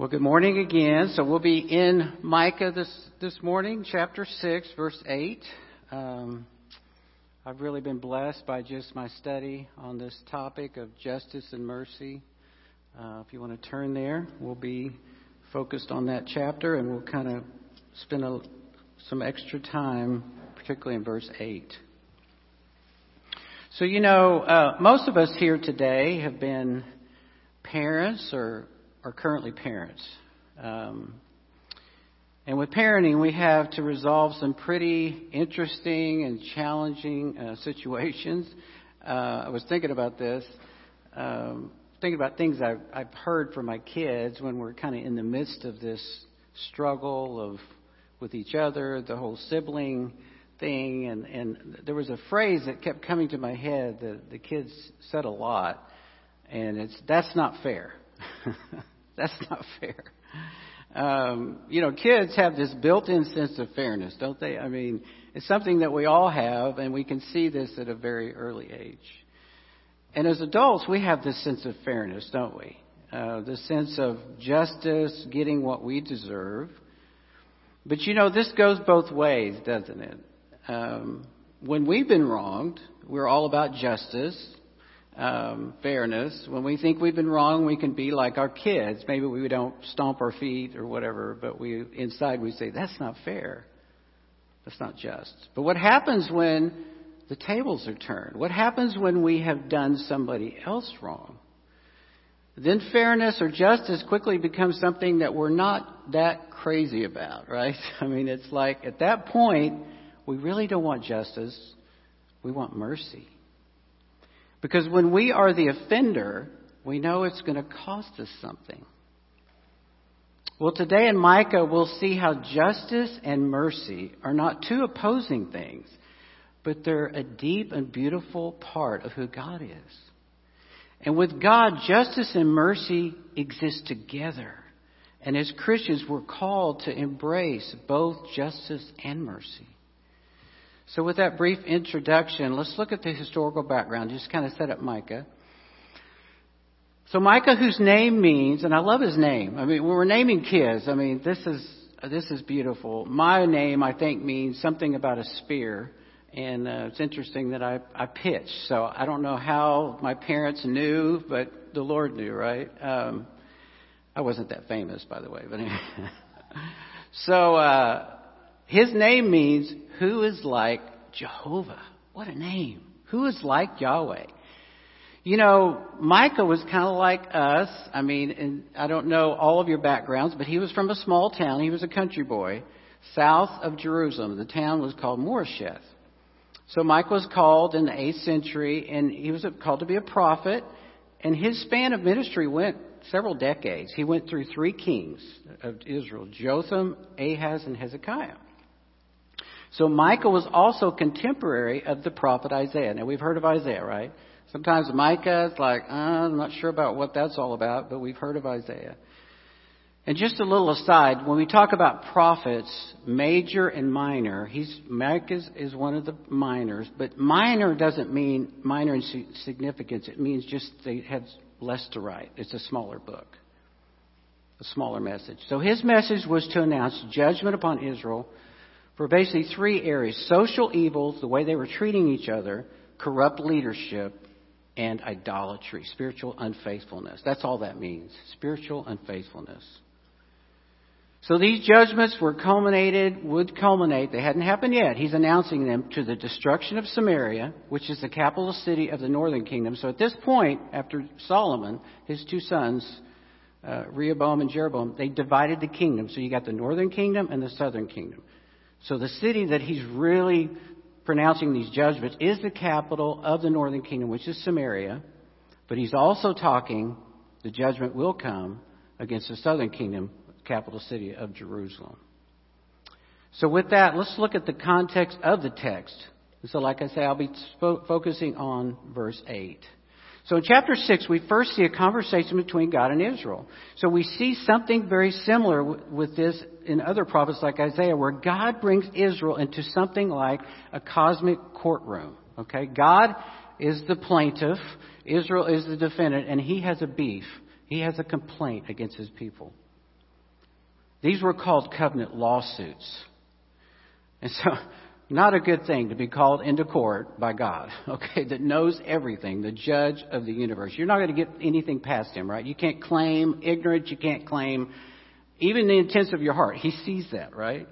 Well, good morning again. So we'll be in Micah this morning, chapter 6, verse 8. I've really been blessed by just my study on this topic of justice and mercy. If you want to turn there, we'll be focused on that chapter, and we'll kind of spend some extra time, particularly in verse 8. So, most of us here today have been parents or are currently parents. And with parenting, we have to resolve some pretty interesting and challenging situations. I was thinking about this, thinking about things I've heard from my kids when we're kind of in the midst of this struggle with each other, the whole sibling thing. And there was a phrase that kept coming to my head that the kids said a lot, and it's, "That's not fair." That's not fair. Kids have this built-in sense of fairness, don't they? I mean, it's something that we all have, and we can see this at a very early age. And as adults, we have this sense of fairness, don't we? The sense of justice, getting what we deserve. But, this goes both ways, doesn't it? When we've been wronged, we're all about justice. Fairness. When we think we've been wrong, we can be like our kids. Maybe we don't stomp our feet or whatever, but we inside we say, "That's not fair. That's not just." But what happens when the tables are turned? What happens when we have done somebody else wrong? Then fairness or justice quickly becomes something that we're not that crazy about, right? I mean, it's like at that point, we really don't want justice. We want mercy. Because when we are the offender, we know it's going to cost us something. Well, today in Micah, we'll see how justice and mercy are not two opposing things, but they're a deep and beautiful part of who God is. And with God, justice and mercy exist together. And as Christians, we're called to embrace both justice and mercy. So with that brief introduction, let's look at the historical background, just kind of set up Micah. So Micah, whose name means, and I love his name. I mean, we're naming kids. I mean, this is beautiful. My name, I think, means something about a spear. And it's interesting that I pitched. So I don't know how my parents knew, but the Lord knew, right? I wasn't that famous, by the way. But anyway. So his name means, "Who is like Jehovah?" What a name. Who is like Yahweh? Micah was kind of like us. I mean, and I don't know all of your backgrounds, but he was from a small town. He was a country boy south of Jerusalem. The town was called Moresheth. So Micah was called in the 8th century, and he was called to be a prophet. And his span of ministry went several decades. He went through 3 kings of Israel, Jotham, Ahaz, and Hezekiah. So Micah was also contemporary of the prophet Isaiah. Now, we've heard of Isaiah, right? Sometimes Micah is like, I'm not sure about what that's all about, but we've heard of Isaiah. And just a little aside, when we talk about prophets, major and minor, Micah is one of the minors. But minor doesn't mean minor in significance. It means just they had less to write. It's a smaller book, a smaller message. So his message was to announce judgment upon Israel for basically 3 areas: social evils, the way they were treating each other, corrupt leadership, and idolatry, spiritual unfaithfulness. That's all that means, spiritual unfaithfulness. So these judgments would culminate. They hadn't happened yet. He's announcing them to the destruction of Samaria, which is the capital city of the northern kingdom. So at this point, after Solomon, his 2 sons, Rehoboam and Jeroboam, they divided the kingdom. So you got the northern kingdom and the southern kingdom. So the city that he's really pronouncing these judgments is the capital of the northern kingdom, which is Samaria. But he's also talking, the judgment will come against the southern kingdom, capital city of Jerusalem. So with that, let's look at the context of the text. So like I say, I'll be focusing on verse 8. So in chapter 6, we first see a conversation between God and Israel. So we see something very similar with this in other prophets like Isaiah, where God brings Israel into something like a cosmic courtroom. Okay, God is the plaintiff, Israel is the defendant, and he has a beef. He has a complaint against his people. These were called covenant lawsuits. And so, not a good thing to be called into court by God, okay, that knows everything, the judge of the universe. You're not going to get anything past him, right? You can't claim ignorance. You can't claim even the intents of your heart. He sees that, right?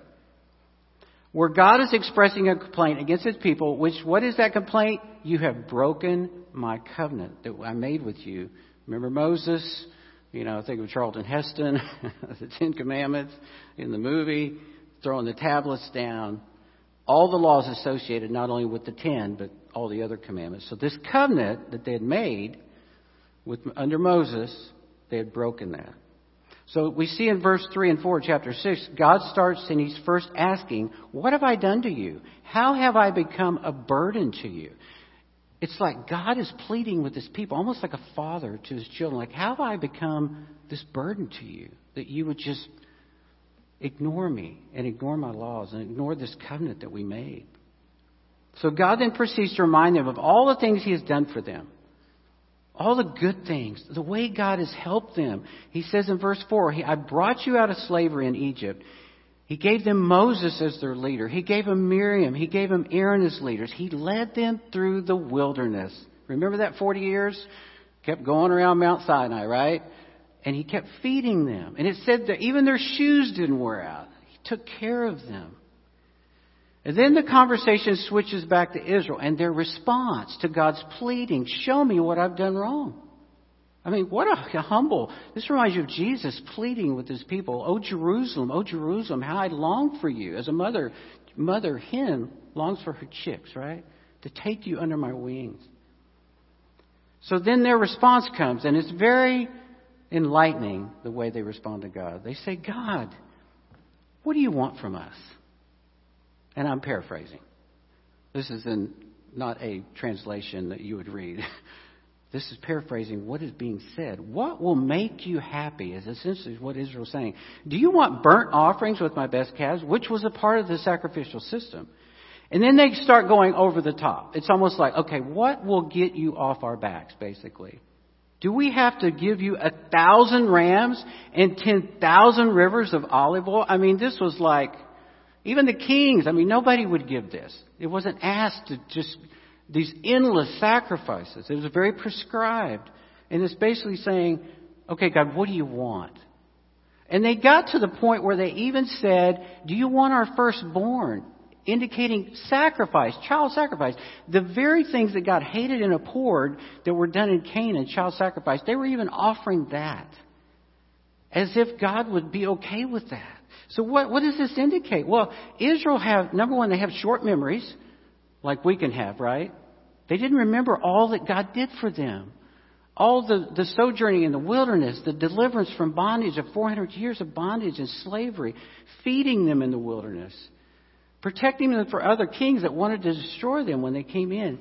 Where God is expressing a complaint against his people, which, what is that complaint? You have broken my covenant that I made with you. Remember Moses? You know, think of Charlton Heston, the Ten Commandments in the movie, throwing the tablets down. All the laws associated not only with the Ten, but all the other commandments. So this covenant that they had made with under Moses, they had broken that. So we see in verse 3 and 4, chapter 6, God starts and he's first asking, what have I done to you? How have I become a burden to you? It's like God is pleading with his people, almost like a father to his children. Like, how have I become this burden to you that you would just ignore me and ignore my laws and ignore this covenant that we made? So God then proceeds to remind them of all the things he has done for them. All the good things, the way God has helped them. He says in verse 4, I brought you out of slavery in Egypt. He gave them Moses as their leader. He gave them Miriam. He gave them Aaron as leaders. He led them through the wilderness. Remember that 40 years? Kept going around Mount Sinai, right? And he kept feeding them. And it said that even their shoes didn't wear out. He took care of them. And then the conversation switches back to Israel and their response to God's pleading. Show me what I've done wrong. I mean, what a humble. This reminds you of Jesus pleading with his people. Oh, Jerusalem, how I long for you. As a mother hen longs for her chicks, right? To take you under my wings. So then their response comes, and it's very enlightening the way they respond to God. They say, God, what do you want from us? And I'm paraphrasing. This is not a translation that you would read. This is paraphrasing what is being said. What will make you happy is essentially what Israel is saying. Do you want burnt offerings with my best calves, which was a part of the sacrificial system? And then they start going over the top. It's almost like, okay, what will get you off our backs, basically? Do we have to give you 1,000 rams and 10,000 rivers of olive oil? I mean, this was like, even the kings, I mean, nobody would give this. It wasn't asked to just these endless sacrifices. It was very prescribed. And it's basically saying, okay, God, what do you want? And they got to the point where they even said, do you want our firstborn? Indicating sacrifice, child sacrifice. The very things that God hated and abhorred that were done in Canaan, child sacrifice, they were even offering that. As if God would be okay with that. So what does this indicate? Well, Israel have, number one, they have short memories, like we can have, right? They didn't remember all that God did for them. All the sojourning in the wilderness, the deliverance from bondage of 400 years of bondage and slavery, feeding them in the wilderness, protecting them from other kings that wanted to destroy them when they came in.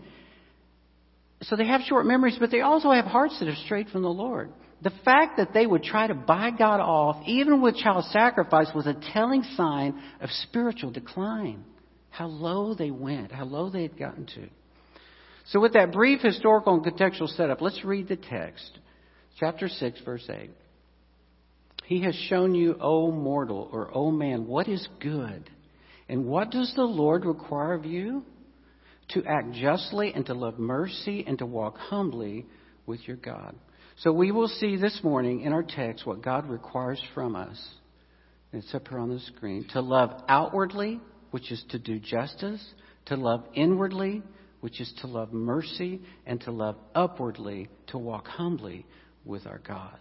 So they have short memories, but they also have hearts that are strayed from the Lord. The fact that they would try to buy God off, even with child sacrifice, was a telling sign of spiritual decline. How low they went, how low they had gotten to. So with that brief historical and contextual setup, let's read the text. Chapter 6, verse 8. He has shown you, O mortal, or O man, what is good, and what does the Lord require of you? To act justly and to love mercy and to walk humbly with your God. So we will see this morning in our text what God requires from us. It's up here on the screen. To love outwardly, which is to do justice. To love inwardly, which is to love mercy. And to love upwardly, to walk humbly with our God.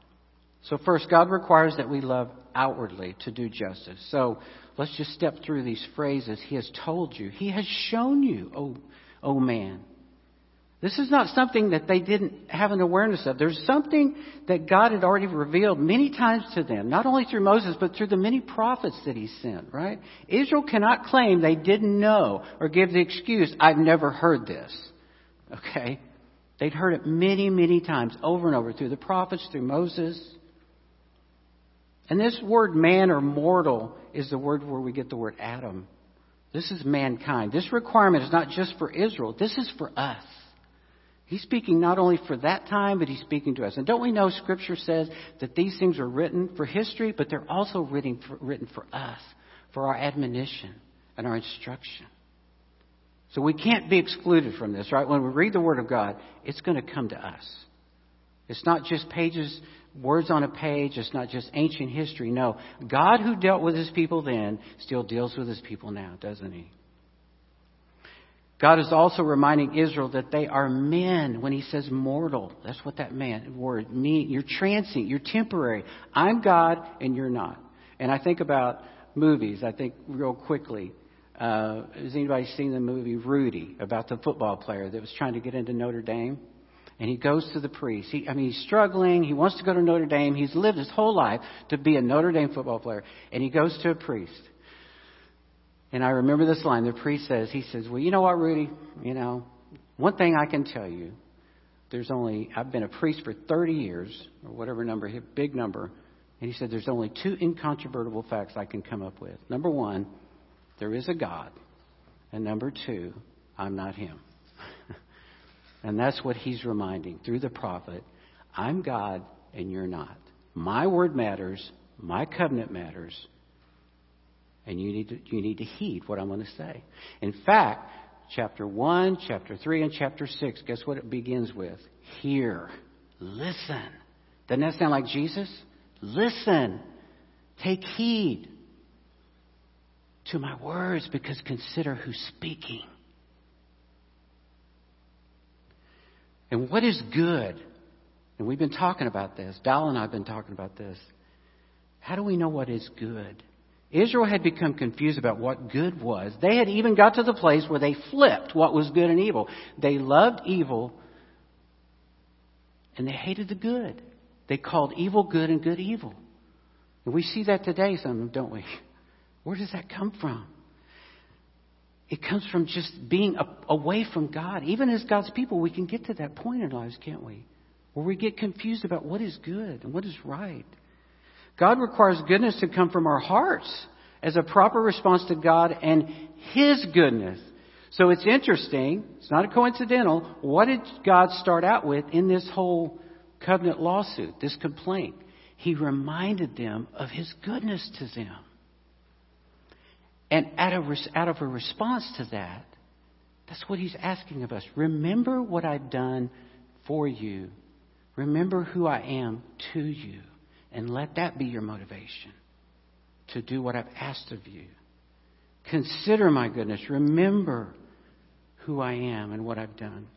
So first, God requires that we love outwardly, to do justice. So let's just step through these phrases. He has told you. He has shown you, oh man. This is not something that they didn't have an awareness of. There's something that God had already revealed many times to them, not only through Moses, but through the many prophets that he sent, right? Israel cannot claim they didn't know or give the excuse, I've never heard this, okay? They'd heard it many, many times, over and over, through the prophets, through Moses. And this word man or mortal is the word where we get the word Adam. This is mankind. This requirement is not just for Israel. This is for us. He's speaking not only for that time, but he's speaking to us. And don't we know Scripture says that these things are written for history, but they're also written for us, for our admonition and our instruction. So we can't be excluded from this, right? When we read the Word of God, it's going to come to us. It's not just pages, words on a page. It's not just ancient history. No, God who dealt with his people then still deals with his people now, doesn't he? God is also reminding Israel that they are men when he says mortal. That's what that man word means. You're transient. You're temporary. I'm God and you're not. And I think about movies. I think real quickly. Has anybody seen the movie Rudy about the football player that was trying to get into Notre Dame? And he goes to the priest. He's struggling. He wants to go to Notre Dame. He's lived his whole life to be a Notre Dame football player. And he goes to a priest. And I remember this line. The priest says, well, you know what, Rudy? One thing I can tell you, I've been a priest for 30 years, or whatever number, big number. And he said, there's only two incontrovertible facts I can come up with. Number one, there is a God. And number two, I'm not him. And that's what he's reminding through the prophet. I'm God and you're not. My word matters. My covenant matters. And you need to heed what I'm going to say. In fact, chapter 1, chapter 3, and chapter 6, guess what it begins with? Hear. Listen. Doesn't that sound like Jesus? Listen. Take heed to my words, because consider who's speaking. And what is good? And we've been talking about this. Dal and I have been talking about this. How do we know what is good? Israel had become confused about what good was. They had even got to the place where they flipped what was good and evil. They loved evil and they hated the good. They called evil good and good evil. And we see that today, some, don't we? Where does that come from? It comes from just being away from God. Even as God's people, we can get to that point in lives, can't we? Where we get confused about what is good and what is right. God requires goodness to come from our hearts as a proper response to God and His goodness. So it's interesting. It's not a coincidental. What did God start out with in this whole covenant lawsuit, this complaint? He reminded them of His goodness to them. And out of a response to that, that's what he's asking of us. Remember what I've done for you. Remember who I am to you. And let that be your motivation to do what I've asked of you. Consider my goodness. Remember who I am and what I've done.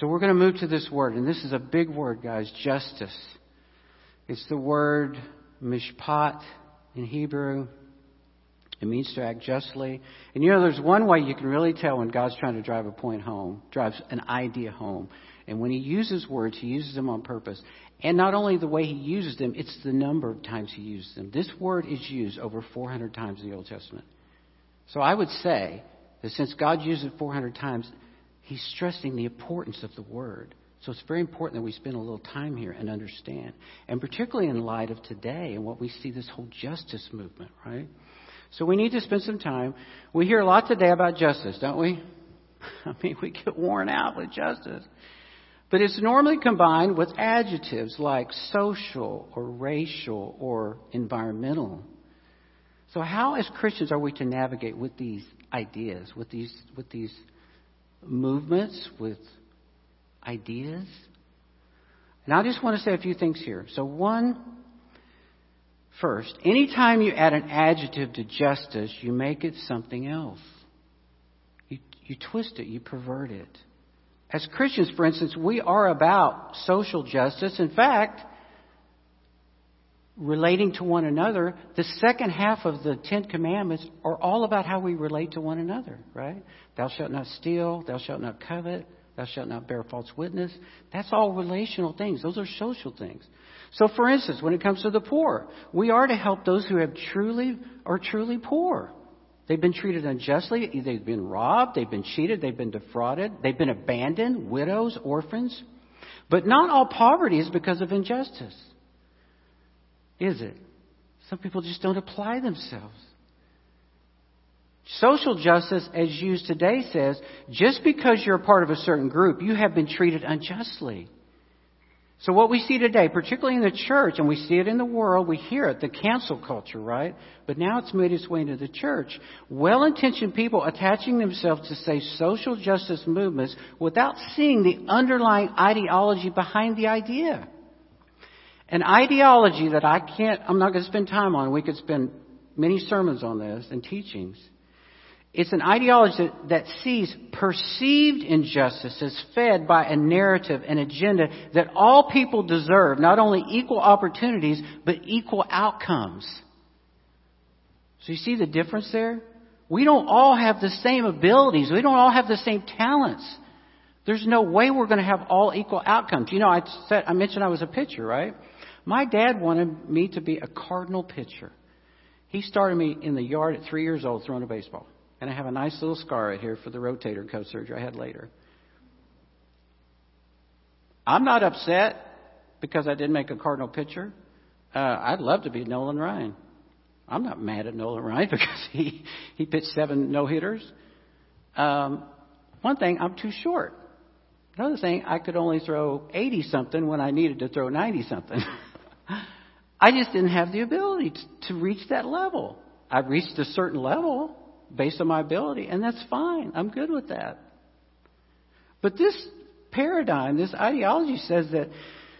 So we're going to move to this word. And this is a big word, guys. Justice. It's the word mishpat in Hebrew. It means to act justly. And there's one way you can really tell when God's trying to drive a point home, drives an idea home. And when he uses words, he uses them on purpose. And not only the way he uses them, it's the number of times he uses them. This word is used over 400 times in the Old Testament. So I would say that since God uses it 400 times, he's stressing the importance of the word. So it's very important that we spend a little time here and understand. And particularly in light of today and what we see this whole justice movement, right? So we need to spend some time. We hear a lot today about justice, don't we? We get worn out with justice. But it's normally combined with adjectives like social or racial or environmental. So how as Christians are we to navigate with these ideas, with these movements, with ideas? And I just want to say a few things here. So First, anytime you add an adjective to justice, you make it something else. You twist it. You pervert it. As Christians, for instance, we are about social justice. In fact, relating to one another, the second half of the Ten Commandments are all about how we relate to one another, right? Thou shalt not steal. Thou shalt not covet. Thou shalt not bear false witness. That's all relational things. Those are social things. So, for instance, when it comes to the poor, we are to help those who are truly poor. They've been treated unjustly. They've been robbed. They've been cheated. They've been defrauded. They've been abandoned, widows, orphans. But not all poverty is because of injustice, is it? Some people just don't apply themselves. Social justice, as used today, says just because you're a part of a certain group, you have been treated unjustly. So what we see today, particularly in the church, and we see it in the world, we hear it, the cancel culture, right? But now it's made its way into the church. Well-intentioned people attaching themselves to, say, social justice movements without seeing the underlying ideology behind the idea. An ideology that I'm not going to spend time on. We could spend many sermons on this and teachings. It's an ideology that sees perceived injustice as fed by a narrative, an agenda that all people deserve, not only equal opportunities, but equal outcomes. So you see the difference there? We don't all have the same abilities. We don't all have the same talents. There's no way we're going to have all equal outcomes. You know, I mentioned I was a pitcher, right? My dad wanted me to be a cardinal pitcher. He started me in the yard at 3 years old throwing a baseball. And I have a nice little scar right here for the rotator cuff surgery I had later. I'm not upset because I didn't make a cardinal pitcher. I'd love to be Nolan Ryan. I'm not mad at Nolan Ryan because he pitched 7 no-hitters. One thing, I'm too short. Another thing, I could only throw 80-something when I needed to throw 90-something. I just didn't have the ability to reach that level. I reached a certain level based on my ability, and that's fine. I'm good with that. But this paradigm, this ideology says that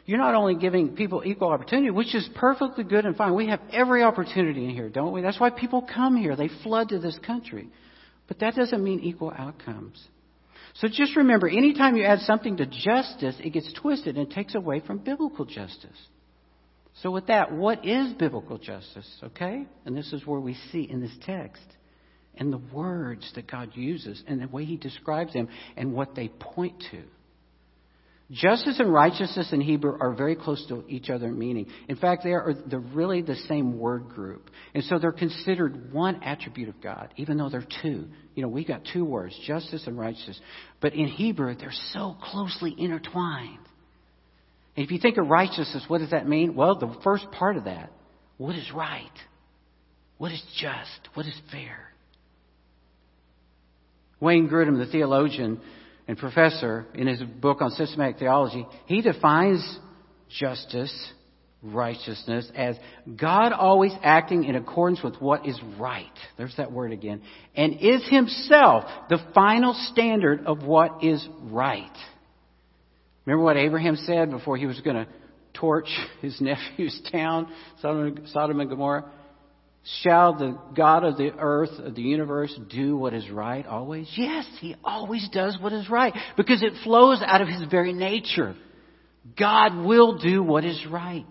you're not only giving people equal opportunity, which is perfectly good and fine. We have every opportunity in here, don't we? That's why people come here. They flood to this country. But that doesn't mean equal outcomes. So just remember, anytime you add something to justice, it gets twisted and takes away from biblical justice. So with that, what is biblical justice? Okay? And this is where we see in this text and the words that God uses and the way he describes them and what they point to. Justice and righteousness in Hebrew are very close to each other in meaning. In fact, they're really the same word group. And so they're considered one attribute of God, even though they're two. You know, we've got two words, justice and righteousness. But in Hebrew, they're so closely intertwined. And if you think of righteousness, what does that mean? Well, the first part of that, what is right? What is just? What is fair? Wayne Grudem, the theologian and professor, in his book on systematic theology, he defines justice, righteousness, as God always acting in accordance with what is right. There's that word again. And is himself the final standard of what is right. Remember what Abraham said before he was going to torch his nephew's town, Sodom and Gomorrah? Shall the God of the earth, of the universe, do what is right always? Yes, he always does what is right because it flows out of his very nature. God will do what is right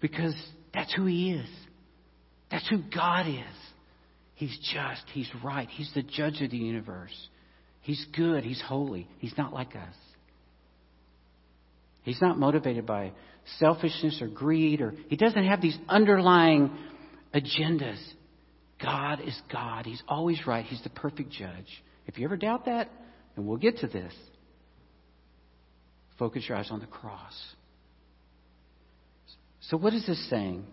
because that's who he is. That's who God is. He's just. He's right. He's the judge of the universe. He's good. He's holy. He's not like us. He's not motivated by selfishness or greed, or he doesn't have these underlying agendas. God is God. He's always right. He's the perfect judge. If you ever doubt that, and we'll get to this, focus your eyes on the cross. So what is this saying?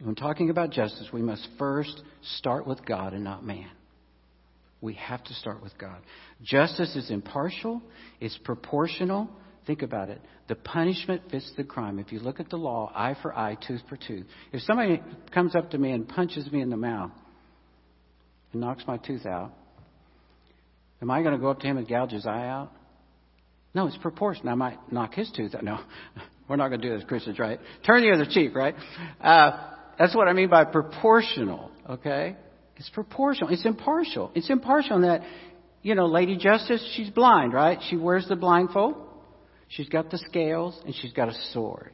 When talking about justice, we must first start with God and not man. We have to start with God. Justice is impartial. It's proportional. Think about it. The punishment fits the crime. If you look at the law, eye for eye, tooth for tooth. If somebody comes up to me and punches me in the mouth and knocks my tooth out, am I going to go up to him and gouge his eye out? No, it's proportional. I might knock his tooth out. No, we're not going to do this, Christians, right? Turn the other cheek, right? That's what I mean by proportional, okay? It's proportional. It's impartial. It's impartial in that, you know, Lady Justice, she's blind, right? She wears the blindfold. She's got the scales and she's got a sword.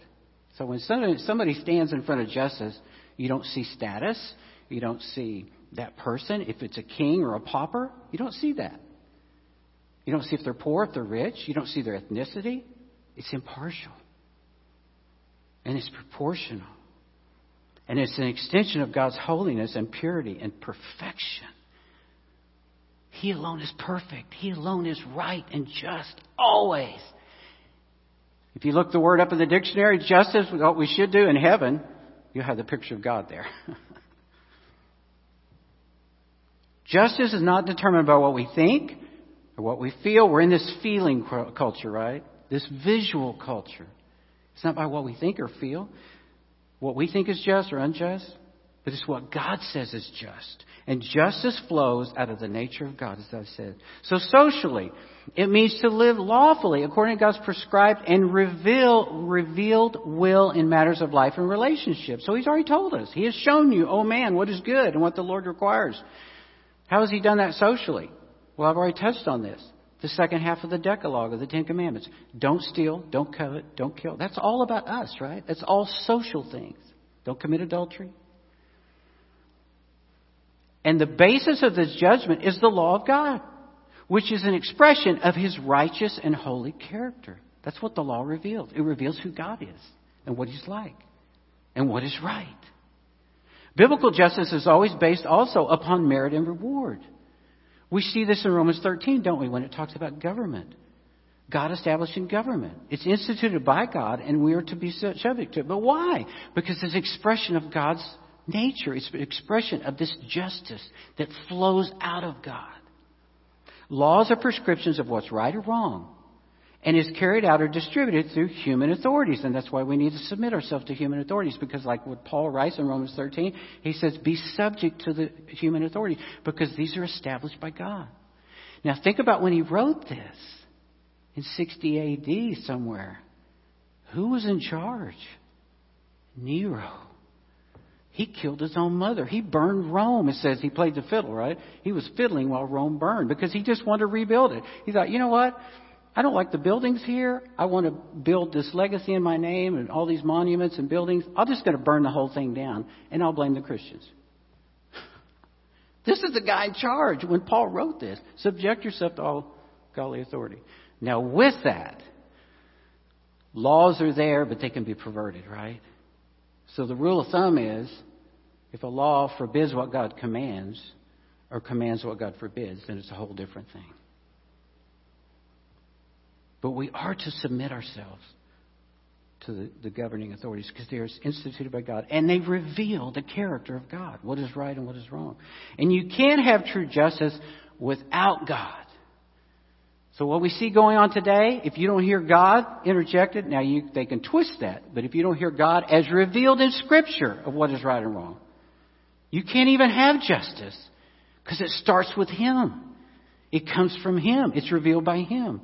So when somebody stands in front of justice, you don't see status. You don't see that person. If it's a king or a pauper, you don't see that. You don't see if they're poor, if they're rich. You don't see their ethnicity. It's impartial. And it's proportional. And it's an extension of God's holiness and purity and perfection. He alone is perfect. He alone is right and just, always. If you look the word up in the dictionary, justice, what we should do in heaven, you'll have the picture of God there. Justice is not determined by what we think or what we feel. We're in this feeling culture, right? This visual culture. It's not by what we think or feel, what we think is just or unjust, but it's what God says is just. And justice flows out of the nature of God, as I've said. So socially, it means to live lawfully according to God's prescribed and revealed will in matters of life and relationships. So he's already told us. He has shown you, oh man, what is good and what the Lord requires. How has he done that socially? Well, I've already touched on this. The second half of the Decalogue of the Ten Commandments. Don't steal, don't covet, don't kill. That's all about us, right? That's all social things. Don't commit adultery. And the basis of this judgment is the law of God, which is an expression of his righteous and holy character. That's what the law reveals. It reveals who God is and what he's like and what is right. Biblical justice is always based also upon merit and reward. We see this in Romans 13, don't we, when it talks about government. God establishing government. It's instituted by God, and we are to be subject to it. But why? Because it's an expression of God's nature. It's an expression of this justice that flows out of God. Laws are prescriptions of what's right or wrong, and is carried out or distributed through human authorities. And that's why we need to submit ourselves to human authorities, because like what Paul writes in Romans 13, he says, be subject to the human authority, because these are established by God. Now think about when he wrote this in 60 AD somewhere. Who was in charge? Nero. He killed his own mother. He burned Rome. It says he played the fiddle, right? He was fiddling while Rome burned because he just wanted to rebuild it. He thought, you know what? I don't like the buildings here. I want to build this legacy in my name and all these monuments and buildings. I'm just going to burn the whole thing down, and I'll blame the Christians. This is the guy in charge when Paul wrote this. Subject yourself to all godly authority. Now, with that, laws are there, but they can be perverted, right? So the rule of thumb is, if a law forbids what God commands or commands what God forbids, then it's a whole different thing. But we are to submit ourselves to the governing authorities because they are instituted by God. And they reveal the character of God, what is right and what is wrong. And you can't have true justice without God. So what we see going on today, if you don't hear God interjected, now they can twist that. But if you don't hear God as revealed in Scripture of what is right and wrong, you can't even have justice because it starts with Him. It comes from Him. It's revealed by Him.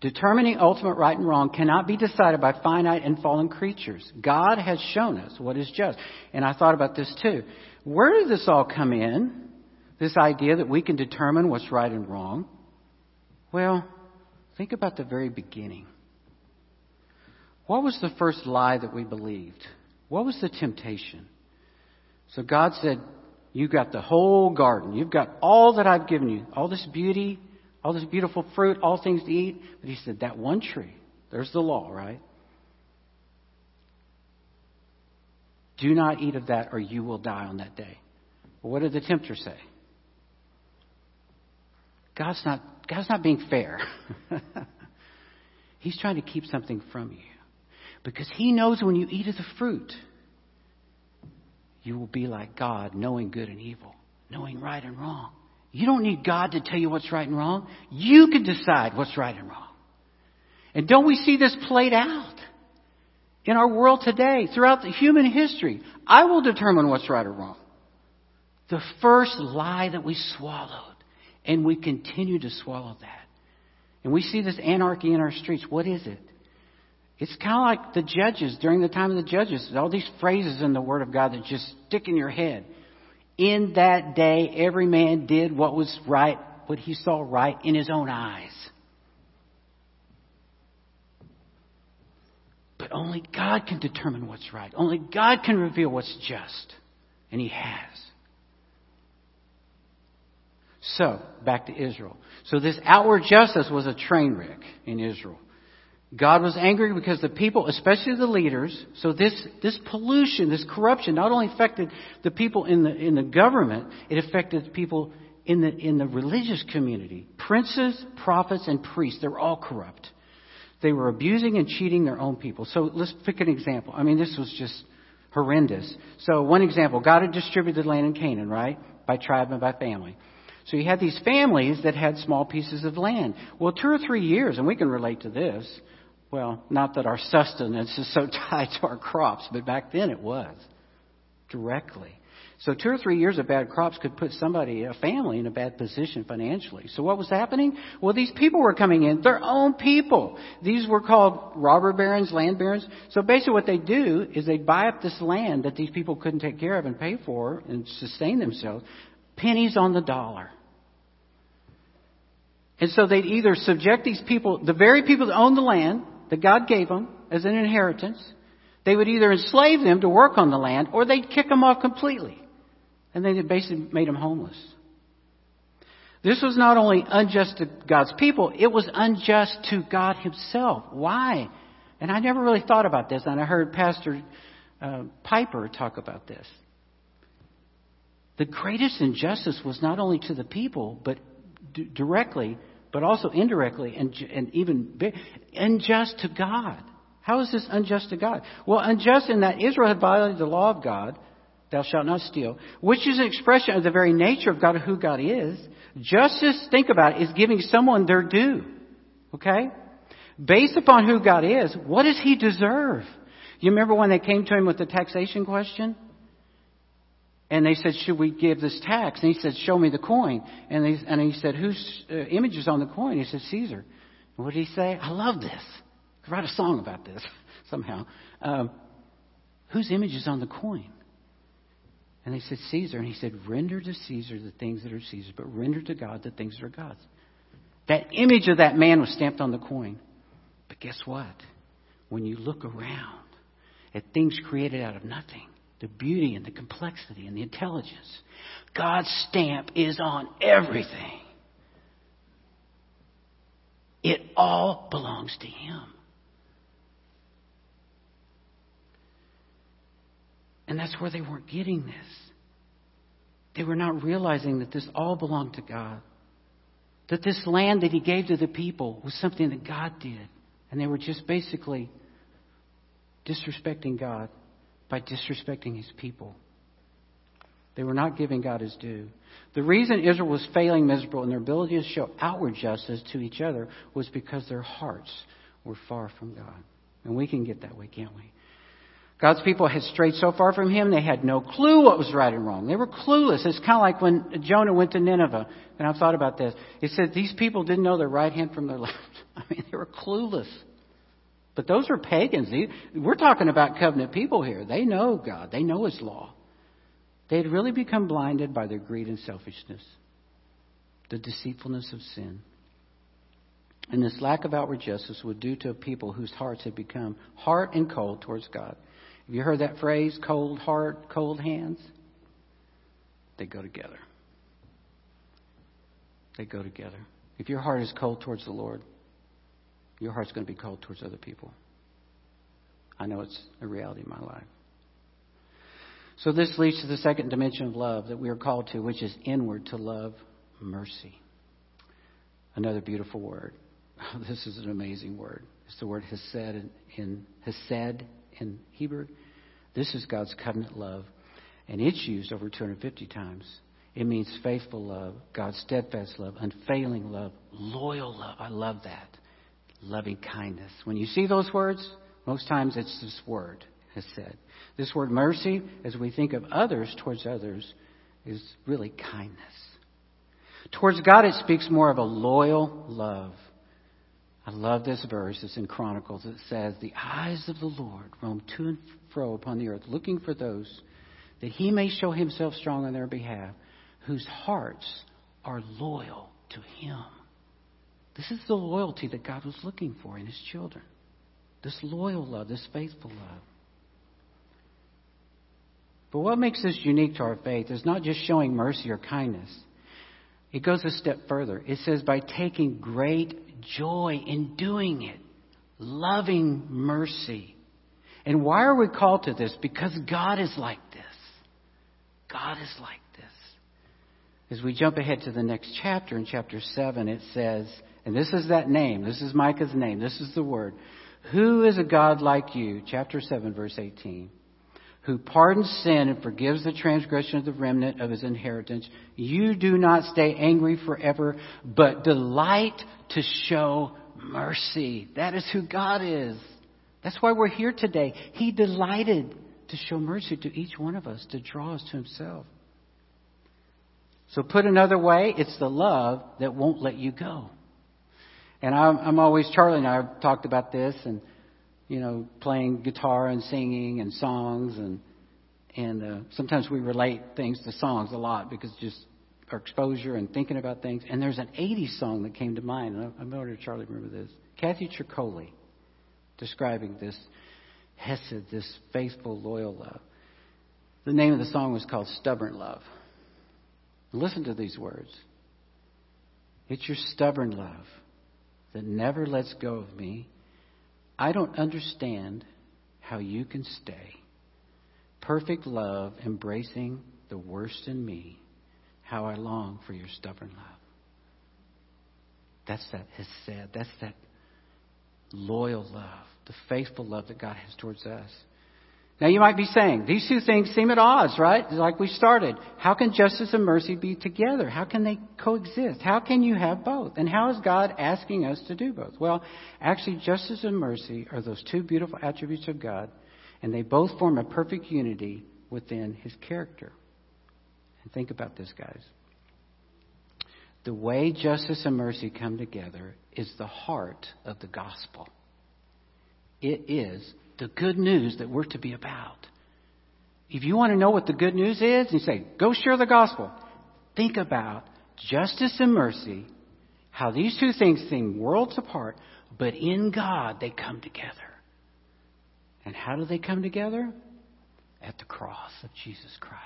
Determining ultimate right and wrong cannot be decided by finite and fallen creatures. God has shown us what is just. And I thought about this too. Where did this all come in? This idea that we can determine what's right and wrong? Well, think about the very beginning. What was the first lie that we believed? What was the temptation? So God said, you've got the whole garden. You've got all that I've given you. All this beauty, all this beautiful fruit, all things to eat. But he said, that one tree, there's the law, right? Do not eat of that or you will die on that day. Well, what did the tempter say? God's not being fair. He's trying to keep something from you. Because he knows when you eat of the fruit, you will be like God, knowing good and evil, knowing right and wrong. You don't need God to tell you what's right and wrong. You can decide what's right and wrong. And don't we see this played out in our world today, throughout the human history? I will determine what's right or wrong. The first lie that we swallowed, and we continue to swallow that. And we see this anarchy in our streets. What is it? It's kind of like the judges during the time of the judges. All these phrases in the Word of God that just stick in your head. In that day, every man did what was right, what he saw right in his own eyes. But only God can determine what's right. Only God can reveal what's just. And He has. So, back to Israel. So this outward justice was a train wreck in Israel. God was angry because the people, especially the leaders, so this pollution, this corruption, not only affected the people in the government, it affected people in the religious community. Princes, prophets, and priests, they were all corrupt. They were abusing and cheating their own people. So let's pick an example. I mean, this was just horrendous. So one example, God had distributed the land in Canaan, right? By tribe and by family. So you had these families that had small pieces of land. Well, 2 or 3 years, and we can relate to this. Well, not that our sustenance is so tied to our crops, but back then it was directly. So 2 or 3 years of bad crops could put somebody, a family, in a bad position financially. So what was happening? Well, these people were coming in, their own people. These were called robber barons, land barons. So basically what they do is they buy up this land that these people couldn't take care of and pay for and sustain themselves, pennies on the dollar. And so they'd either subject these people, the very people that owned the land that God gave them as an inheritance, they would either enslave them to work on the land or they'd kick them off completely. And they basically made them homeless. This was not only unjust to God's people, it was unjust to God himself. Why? And I never really thought about this. And I heard Pastor Piper talk about this. The greatest injustice was not only to the people, but directly, but also indirectly, and even unjust to God. How is this unjust to God? Well, unjust in that Israel had violated the law of God, thou shalt not steal, which is an expression of the very nature of God, who God is. Justice, think about it, is giving someone their due, okay? Based upon who God is, what does he deserve? You remember when they came to him with the taxation question? And they said, should we give this tax? And he said, show me the coin. And he said, whose image is on the coin? He said, Caesar. And what did he say? I love this. I could write a song about this somehow. Whose image is on the coin? And they said, Caesar. And he said, render to Caesar the things that are Caesar's, but render to God the things that are God's. That image of that man was stamped on the coin. But guess what? When you look around at things created out of nothing, the beauty and the complexity and the intelligence, God's stamp is on everything. It all belongs to him. And that's where they weren't getting this. They were not realizing that this all belonged to God. That this land that he gave to the people was something that God did. And they were just basically disrespecting God by disrespecting his people. They were not giving God his due. The reason Israel was failing miserable in their ability to show outward justice to each other was because their hearts were far from God. And we can get that way, can't we? God's people had strayed so far from him, they had no clue what was right and wrong. They were clueless. It's kind of like when Jonah went to Nineveh, and I've thought about this. It said these people didn't know their right hand from their left. I mean, they were clueless. But those are pagans. We're talking about covenant people here. They know God. They know his law. They had really become blinded by their greed and selfishness, the deceitfulness of sin. And this lack of outward justice was due to a people whose hearts had become hard and cold towards God. Have you heard that phrase, cold heart, cold hands? They go together. They go together. If your heart is cold towards the Lord, your heart's going to be cold towards other people. I know it's a reality in my life. So this leads to the second dimension of love that we are called to, which is inward, to love mercy. Another beautiful word. Oh, this is an amazing word. It's the word hesed in hesed in Hebrew. This is God's covenant love, and it's used over 250 times. It means faithful love, God's steadfast love, unfailing love, loyal love. I love that. Loving kindness. When you see those words, most times it's this word, hesed. This word mercy, as we think of others towards others, is really kindness. Towards God, it speaks more of a loyal love. I love this verse. It's in Chronicles. It says, the eyes of the Lord roam to and fro upon the earth, looking for those that he may show himself strong on their behalf, whose hearts are loyal to him. This is the loyalty that God was looking for in his children. This loyal love, this faithful love. But what makes this unique to our faith is not just showing mercy or kindness. It goes a step further. It says, by taking great joy in doing it, loving mercy. And why are we called to this? Because God is like this. God is like this. As we jump ahead to the next chapter, in chapter 7, it says, and this is that name. This is Micah's name. This is the word. Who is a God like you? Chapter 7, verse 18. who pardons sin and forgives the transgression of the remnant of his inheritance. You do not stay angry forever, but delight to show mercy. That is who God is. That's why we're here today. He delighted to show mercy to each one of us, to draw us to himself. So put another way, it's the love that won't let you go. And I'm always, Charlie and I have talked about this, and, you know, playing guitar and singing and songs, and sometimes we relate things to songs a lot because just our exposure and thinking about things. And there's an 80s song that came to mind, and I'm not sure Charlie remember this. Kathy Tricoli describing this hesed, this faithful, loyal love. The name of the song was called Stubborn Love. Listen to these words. It's your stubborn love that never lets go of me. I don't understand how you can stay. Perfect love embracing the worst in me. How I long for your stubborn love. That's that hesed. That's that loyal love. The faithful love that God has towards us. Now you might be saying, these two things seem at odds, right? Like we started. How can justice and mercy be together? How can they coexist? How can you have both? And how is God asking us to do both? Well, actually, justice and mercy are those two beautiful attributes of God, and they both form a perfect unity within his character. And think about this, guys. The way justice and mercy come together is the heart of the gospel. It is the good news that we're to be about. If you want to know what the good news is, you say, go share the gospel. Think about justice and mercy, how these two things seem worlds apart, but in God they come together. And how do they come together? At the cross of Jesus Christ.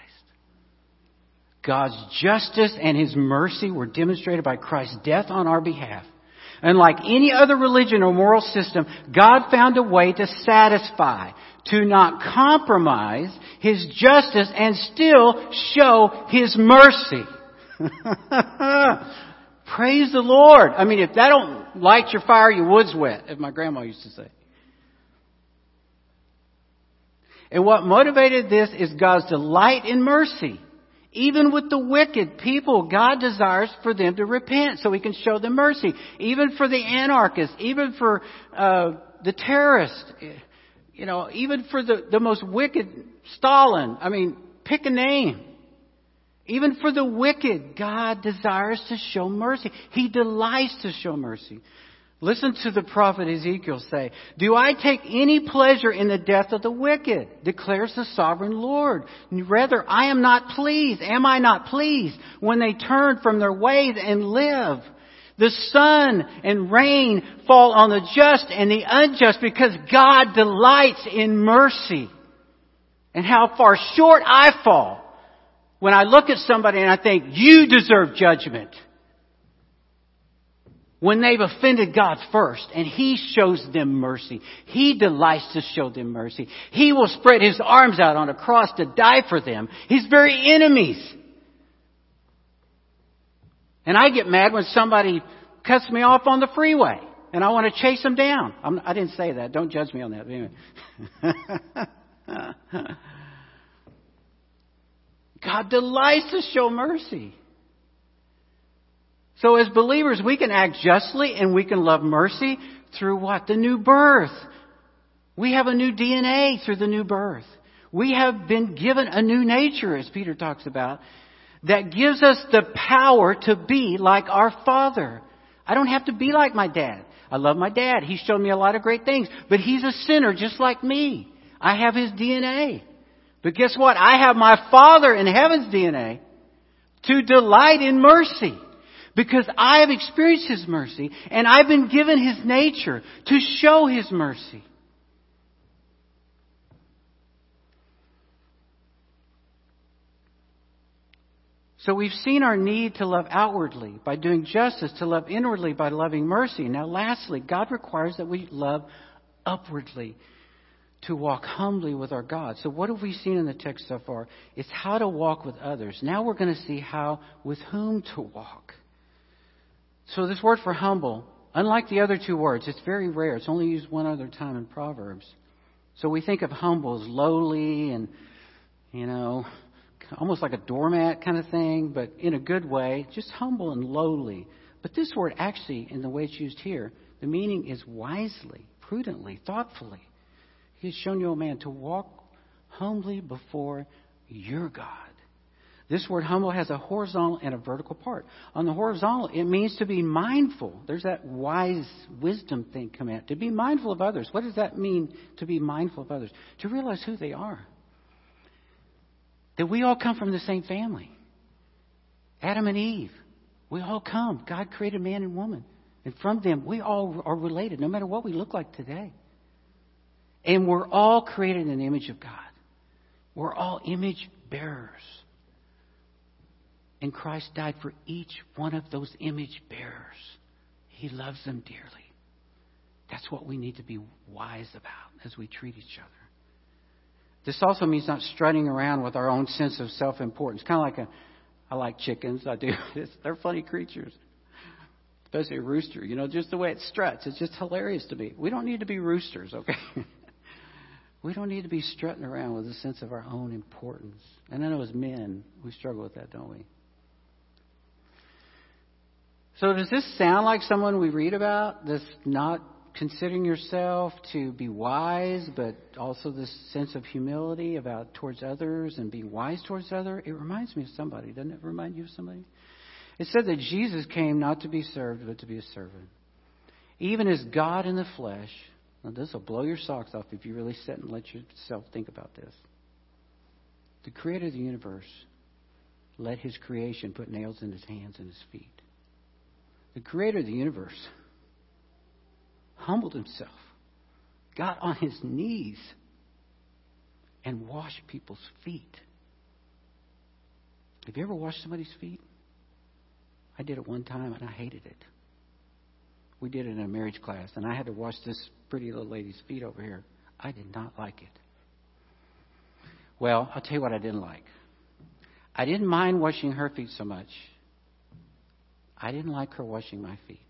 God's justice and his mercy were demonstrated by Christ's death on our behalf. Unlike any other religion or moral system, God found a way to satisfy, to not compromise his justice and still show his mercy. Praise the Lord. I mean, if that don't light your fire, your wood's wet, as my grandma used to say. And what motivated this is God's delight in mercy. Even with the wicked people, God desires for them to repent so he can show them mercy. Even for the anarchists, even for the terrorists, you know, even for the most wicked Stalin. I mean, pick a name. Even for the wicked, God desires to show mercy. He delights to show mercy. Listen to the prophet Ezekiel say, do I take any pleasure in the death of the wicked, declares the sovereign Lord. Rather, I am not pleased. Am I not pleased when they turn from their ways and live? The sun and rain fall on the just and the unjust because God delights in mercy. And how far short I fall when I look at somebody and I think, you deserve judgment. When they've offended God first, and he shows them mercy. He delights to show them mercy. He will spread his arms out on a cross to die for them, his very enemies. And I get mad when somebody cuts me off on the freeway, and I want to chase them down. I didn't say that. Don't judge me on that. Anyway. God delights to show mercy. So as believers, we can act justly and we can love mercy through what? The new birth. We have a new DNA through the new birth. We have been given a new nature, as Peter talks about, that gives us the power to be like our Father. I don't have to be like my dad. I love my dad. He showed me a lot of great things. But he's a sinner just like me. I have his DNA. But guess what? I have my Father in heaven's DNA to delight in mercy. Because I have experienced his mercy and I've been given his nature to show his mercy. So we've seen our need to love outwardly by doing justice, to love inwardly by loving mercy. Now lastly, God requires that we love upwardly, to walk humbly with our God. So what have we seen in the text so far? It's how to walk with others. Now we're going to see how with whom to walk. So this word for humble, unlike the other two words, it's very rare. It's only used one other time in Proverbs. So we think of humble as lowly and, you know, almost like a doormat kind of thing, but in a good way, just humble and lowly. But this word actually, in the way it's used here, the meaning is wisely, prudently, thoughtfully. He has shown you, O man, to walk humbly before your God. This word humble has a horizontal and a vertical part. On the horizontal, it means to be mindful. There's that wise wisdom thing coming out. To be mindful of others. What does that mean, to be mindful of others? To realize who they are. That we all come from the same family. Adam and Eve. We all come. God created man and woman. And from them, we all are related, no matter what we look like today. And we're all created in the image of God. We're all image bearers. And Christ died for each one of those image bearers. He loves them dearly. That's what we need to be wise about as we treat each other. This also means not strutting around with our own sense of self-importance. Kind of like I like chickens. I do. They're funny creatures. Especially a rooster. You know, just the way it struts. It's just hilarious to me. We don't need to be roosters, okay? We don't need to be strutting around with a sense of our own importance. And I know as men, we struggle with that, don't we? So does this sound like someone we read about? This not considering yourself to be wise, but also this sense of humility about towards others and be wise towards others. It reminds me of somebody. Doesn't it remind you of somebody? It said that Jesus came not to be served, but to be a servant. Even as God in the flesh. Now this will blow your socks off if you really sit and let yourself think about this. The creator of the universe let his creation put nails in his hands and his feet. The creator of the universe humbled himself, got on his knees, and washed people's feet. Have you ever washed somebody's feet? I did it one time, and I hated it. We did it in a marriage class, and I had to wash this pretty little lady's feet over here. I did not like it. Well, I'll tell you what I didn't like. I didn't mind washing her feet so much. I didn't like her washing my feet.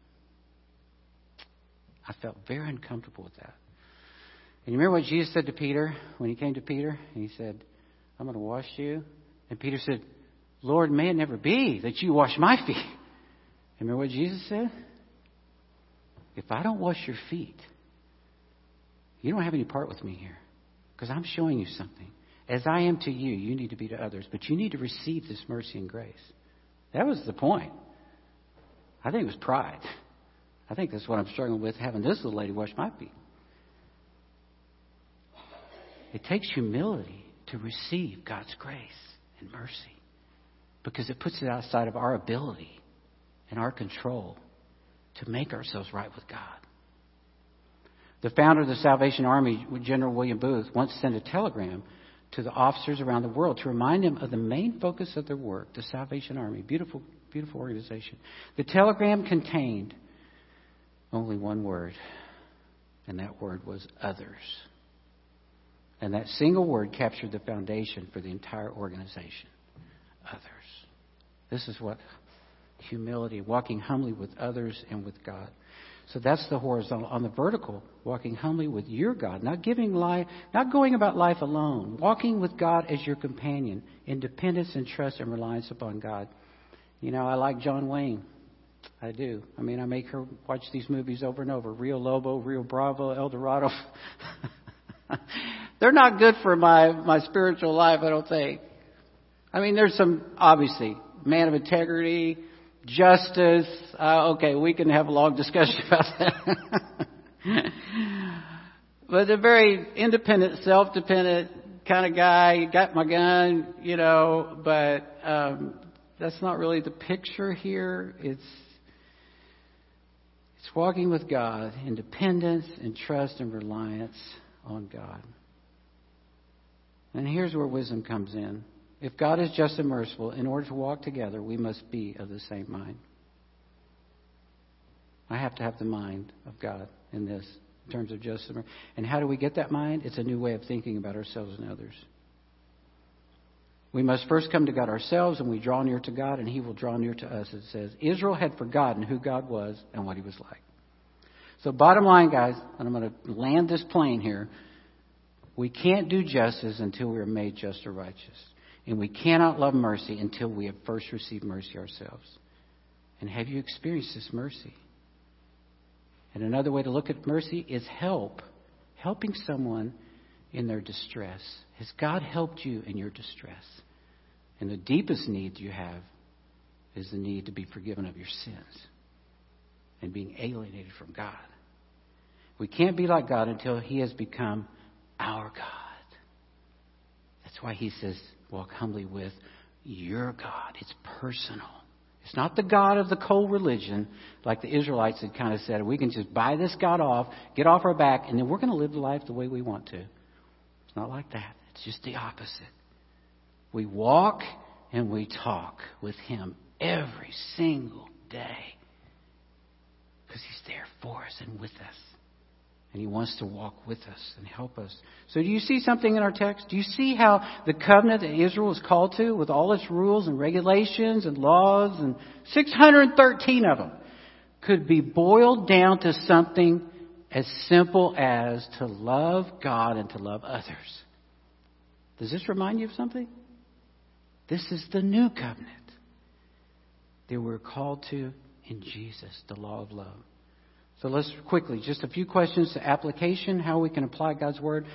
I felt very uncomfortable with that. And you remember what Jesus said to Peter when he came to Peter? He said, I'm going to wash you. And Peter said, Lord, may it never be that you wash my feet. And remember what Jesus said? If I don't wash your feet, you don't have any part with me here. Because I'm showing you something. As I am to you, you need to be to others. But you need to receive this mercy and grace. That was the point. I think it was pride. I think that's what I'm struggling with, having this little lady wash my feet. It takes humility to receive God's grace and mercy because it puts it outside of our ability and our control to make ourselves right with God. The founder of the Salvation Army, General William Booth, once sent a telegram to the officers around the world to remind them of the main focus of their work, the Salvation Army. Beautiful, beautiful organization. The telegram contained only one word, and that word was others. And that single word captured the foundation for the entire organization, others. This is what humility, walking humbly with others and with God. So that's the horizontal. On the vertical, walking humbly with your God, not going about life alone, walking with God as your companion, in dependence and trust and reliance upon God. You know, I like John Wayne. I do. I mean, I make her watch these movies over and over. Rio Lobo, Rio Bravo, El Dorado. They're not good for my spiritual life, I don't think. I mean, there's some, obviously, man of integrity, justice. Okay, we can have a long discussion about that. But a very independent, self-dependent kind of guy. Got my gun, you know, but that's not really the picture here. It's walking with God in dependence and trust and reliance on God. And here's where wisdom comes in. If God is just and merciful, in order to walk together, we must be of the same mind. I have to have the mind of God in this, in terms of just and merciful. And how do we get that mind? It's a new way of thinking about ourselves and others. We must first come to God ourselves, and we draw near to God, and he will draw near to us. It says, Israel had forgotten who God was and what he was like. So bottom line, guys, and I'm going to land this plane here. We can't do justice until we are made just or righteous. And we cannot love mercy until we have first received mercy ourselves. And have you experienced this mercy? And another way to look at mercy is help. Helping someone in their distress. Has God helped you in your distress? And the deepest need you have is the need to be forgiven of your sins and being alienated from God. We can't be like God until He has become our God. That's why He says, walk humbly with your God. It's personal. It's not the God of the cold religion, like the Israelites had kind of said, we can just buy this God off, get off our back, and then we're going to live the life the way we want to. It's not like that. It's just the opposite. We walk and we talk with Him every single day because He's there for us and with us. And He wants to walk with us and help us. So do you see something in our text? Do you see how the covenant that Israel is called to, with all its rules and regulations and laws and 613 of them, could be boiled down to something as simple as to love God and to love others? Does this remind you of something? This is the new covenant that we're called to in Jesus, the law of love. So let's quickly, just a few questions to application, how we can apply God's word.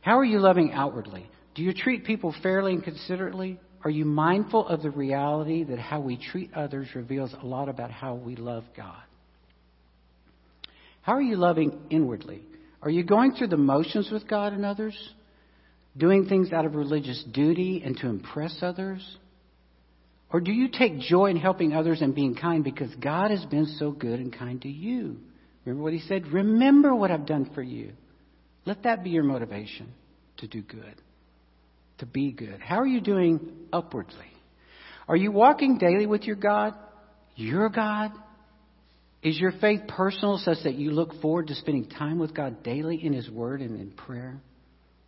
How are you loving outwardly? Do you treat people fairly and considerately? Are you mindful of the reality that how we treat others reveals a lot about how we love God? How are you loving inwardly? Are you going through the motions with God and others? Doing things out of religious duty and to impress others? Or do you take joy in helping others and being kind because God has been so good and kind to you? Remember what He said? Remember what I've done for you. Let that be your motivation to do good, to be good. How are you doing upwardly? Are you walking daily with your God? Your God? Is your faith personal such that you look forward to spending time with God daily in His word and in prayer?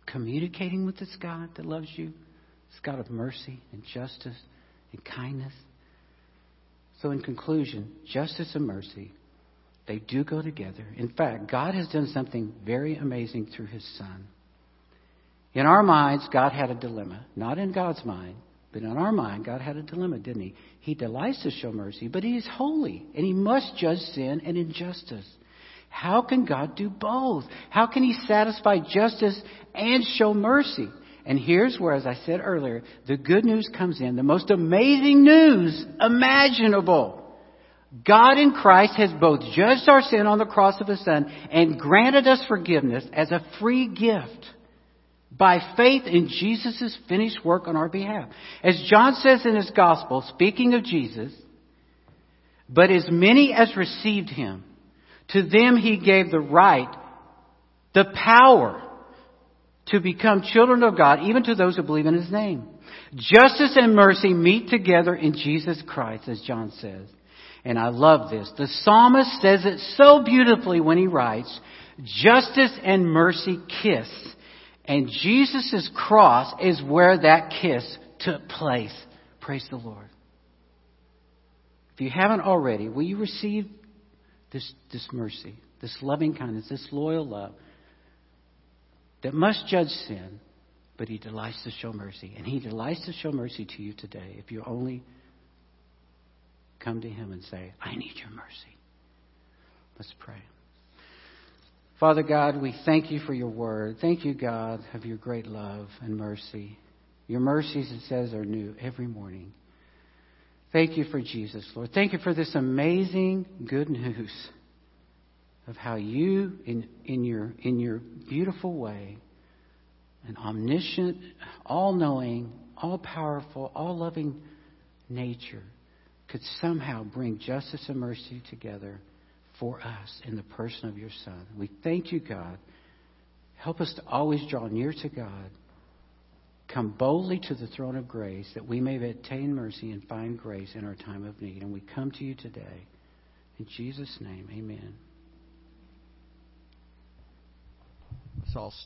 Communicating with this God that loves you, this God of mercy and justice and kindness. So in conclusion, justice and mercy, they do go together. In fact, God has done something very amazing through His Son. In our minds, God had a dilemma. Not in God's mind, but in our mind, God had a dilemma, didn't He? He delights to show mercy, but He is holy, and He must judge sin and injustice. How can God do both? How can He satisfy justice and show mercy? And here's where, as I said earlier, the good news comes in. The most amazing news imaginable. God in Christ has both judged our sin on the cross of His Son and granted us forgiveness as a free gift by faith in Jesus' finished work on our behalf. As John says in his gospel, speaking of Jesus, but as many as received Him, to them He gave the right, the power to become children of God, even to those who believe in His name. Justice and mercy meet together in Jesus Christ, as John says. And I love this. The psalmist says it so beautifully when he writes, justice and mercy kiss. And Jesus' cross is where that kiss took place. Praise the Lord. If you haven't already, will you receive this mercy, this loving kindness, this loyal love that must judge sin, but He delights to show mercy. And He delights to show mercy to you today if you only come to Him and say, I need your mercy. Let's pray. Father God, we thank You for Your word. Thank You, God, of Your great love and mercy. Your mercies, it says, are new every morning. Thank You for Jesus, Lord. Thank You for this amazing good news of how You, in your beautiful way, an omniscient, all-knowing, all-powerful, all-loving nature, could somehow bring justice and mercy together for us in the person of Your Son. We thank You, God. Help us to always draw near to God. Come boldly to the throne of grace that we may obtain mercy and find grace in our time of need. And we come to You today. In Jesus' name, amen. Let's all stand.